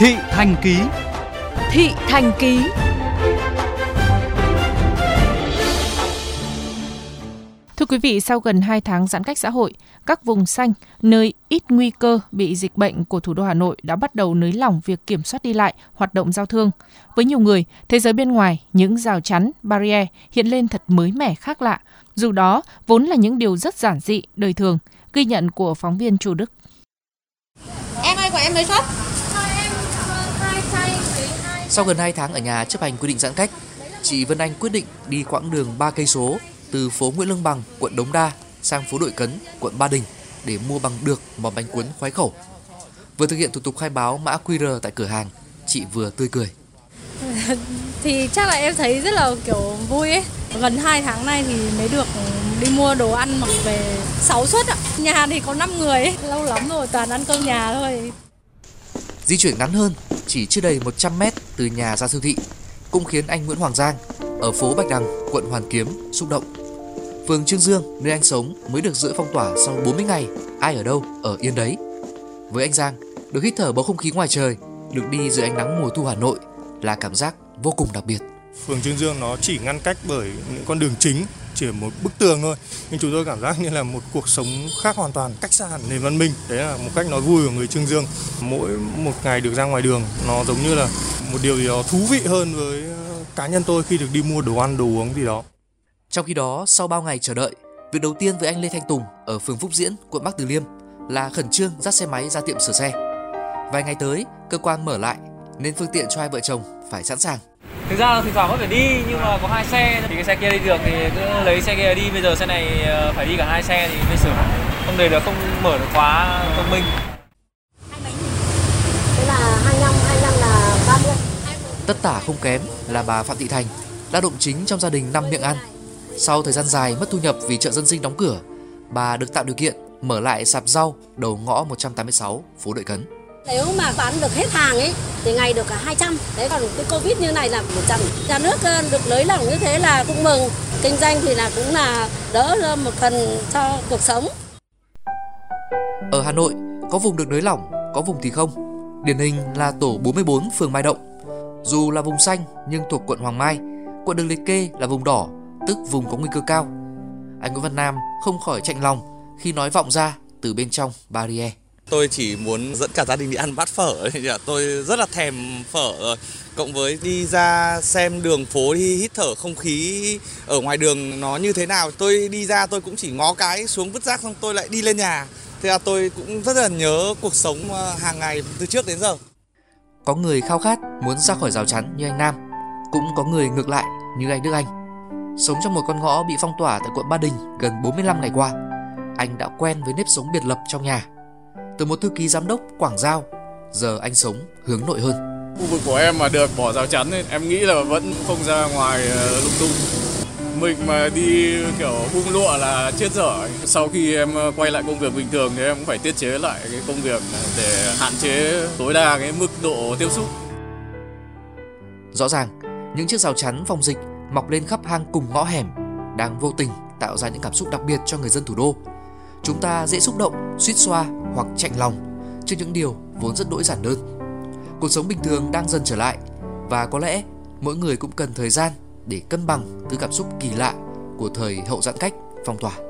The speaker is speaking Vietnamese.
Thị Thành Ký. Thị Thành Ký. Thưa quý vị, sau gần 2 tháng giãn cách xã hội, các vùng xanh, nơi ít nguy cơ bị dịch bệnh của thủ đô Hà Nội đã bắt đầu nới lỏng việc kiểm soát đi lại, hoạt động giao thương. Với nhiều người, thế giới bên ngoài, những rào chắn, barrier hiện lên thật mới mẻ khác lạ. Dù đó, vốn là những điều rất giản dị, đời thường. Ghi nhận của phóng viên Trù Đức. Em ơi, của em mới xuất. Sau gần 2 tháng ở nhà chấp hành quy định giãn cách, chị Vân Anh quyết định đi quãng đường 3 cây số từ phố Nguyễn Lương Bằng, quận Đống Đa sang phố Đội Cấn, quận Ba Đình để mua bằng được món bánh cuốn khoái khẩu. Vừa thực hiện thủ tục khai báo mã QR tại cửa hàng, chị vừa tươi cười. Thì chắc là em thấy rất là kiểu vui ấy. Gần 2 tháng nay thì mới được đi mua đồ ăn mặc về 6 suất ạ. Nhà thì có 5 người ấy. Lâu lắm rồi toàn ăn cơm nhà thôi. Di chuyển ngắn hơn, chỉ chưa đầy 100 mét từ nhà ra siêu thị cũng khiến anh Nguyễn Hoàng Giang ở phố Bạch Đằng, quận Hoàn Kiếm xúc động. Phường Trương Dương, nơi anh sống, mới được dỡ phong tỏa sau 40 ngày, ai ở đâu ở yên đấy. Với anh Giang, được hít thở bầu không khí ngoài trời, được đi dưới ánh nắng mùa thu Hà Nội là cảm giác vô cùng đặc biệt. Phường Trương Dương nó chỉ ngăn cách bởi những con đường chính, chỉ một bức tường thôi, nhưng chúng tôi cảm giác như là một cuộc sống khác hoàn toàn, cách xa hẳn nền văn minh. Đấy là một cách nói vui của người Trương Dương. Mỗi một ngày được ra ngoài đường, nó giống như là một điều gì đó thú vị hơn với cá nhân tôi khi được đi mua đồ ăn, đồ uống gì đó. Trong khi đó, sau bao ngày chờ đợi, việc đầu tiên với anh Lê Thanh Tùng ở phường Phúc Diễn, quận Bắc Từ Liêm là khẩn trương dắt xe máy ra tiệm sửa xe. Vài ngày tới, cơ quan mở lại nên phương tiện cho hai vợ chồng phải sẵn sàng. Thực ra là thỉnh thoảng vẫn phải đi, nhưng mà có 2 xe thì cái xe kia đi được thì cứ lấy xe kia đi, bây giờ xe này phải đi cả 2 xe thì mới sửa. Không để được, không mở được khóa thông minh. Thế là 25 là 30. Tất tả không kém là bà Phạm Thị Thành, lao động chính trong gia đình 5 miệng ăn. Sau thời gian dài mất thu nhập vì chợ dân sinh đóng cửa, bà được tạo điều kiện mở lại sạp rau đầu ngõ 186 phố Đội Cấn. Nếu mà bán được hết hàng ấy thì ngày được cả 200. Đấy, còn cái Covid như này là 100. Nhà nước được nới lỏng như thế là cũng mừng. Kinh doanh thì là cũng là đỡ một phần cho cuộc sống. Ở Hà Nội, có vùng được nới lỏng, có vùng thì không. Điển hình là tổ 44 phường Mai Động. Dù là vùng xanh nhưng thuộc quận Hoàng Mai, quận được liệt kê là vùng đỏ, tức vùng có nguy cơ cao. Anh Nguyễn Văn Nam không khỏi chạnh lòng khi nói vọng ra từ bên trong barrier. Tôi chỉ muốn dẫn cả gia đình đi ăn bát phở, tôi rất là thèm phở rồi. Cộng với đi ra xem đường phố, đi hít thở không khí ở ngoài đường nó như thế nào. Tôi đi ra tôi cũng chỉ ngó cái xuống vứt rác xong tôi lại đi lên nhà. Thế là tôi cũng rất là nhớ cuộc sống hàng ngày từ trước đến giờ. Có người khao khát muốn ra khỏi rào chắn như anh Nam, cũng có người ngược lại như anh Đức Anh. Sống trong một con ngõ bị phong tỏa tại quận Ba Đình gần 45 ngày qua, anh đã quen với nếp sống biệt lập trong nhà. Từ một thư ký giám đốc Quảng Giao, giờ anh sống hướng nội hơn. Khu vực của em mà được bỏ rào chắn, em nghĩ là vẫn không ra ngoài lung tung. Mình mà đi kiểu hung lụa là chết dở. Sau khi em quay lại công việc bình thường thì em cũng phải tiết chế lại cái công việc để hạn chế tối đa cái mức độ tiếp xúc. Rõ ràng, những chiếc rào chắn phòng dịch mọc lên khắp hang cùng ngõ hẻm đang vô tình tạo ra những cảm xúc đặc biệt cho người dân thủ đô. Chúng ta dễ xúc động, suýt xoa hoặc chạnh lòng trước những điều vốn rất đỗi giản đơn. Cuộc sống bình thường đang dần trở lại và có lẽ mỗi người cũng cần thời gian để cân bằng thứ cảm xúc kỳ lạ của thời hậu giãn cách, phong tỏa.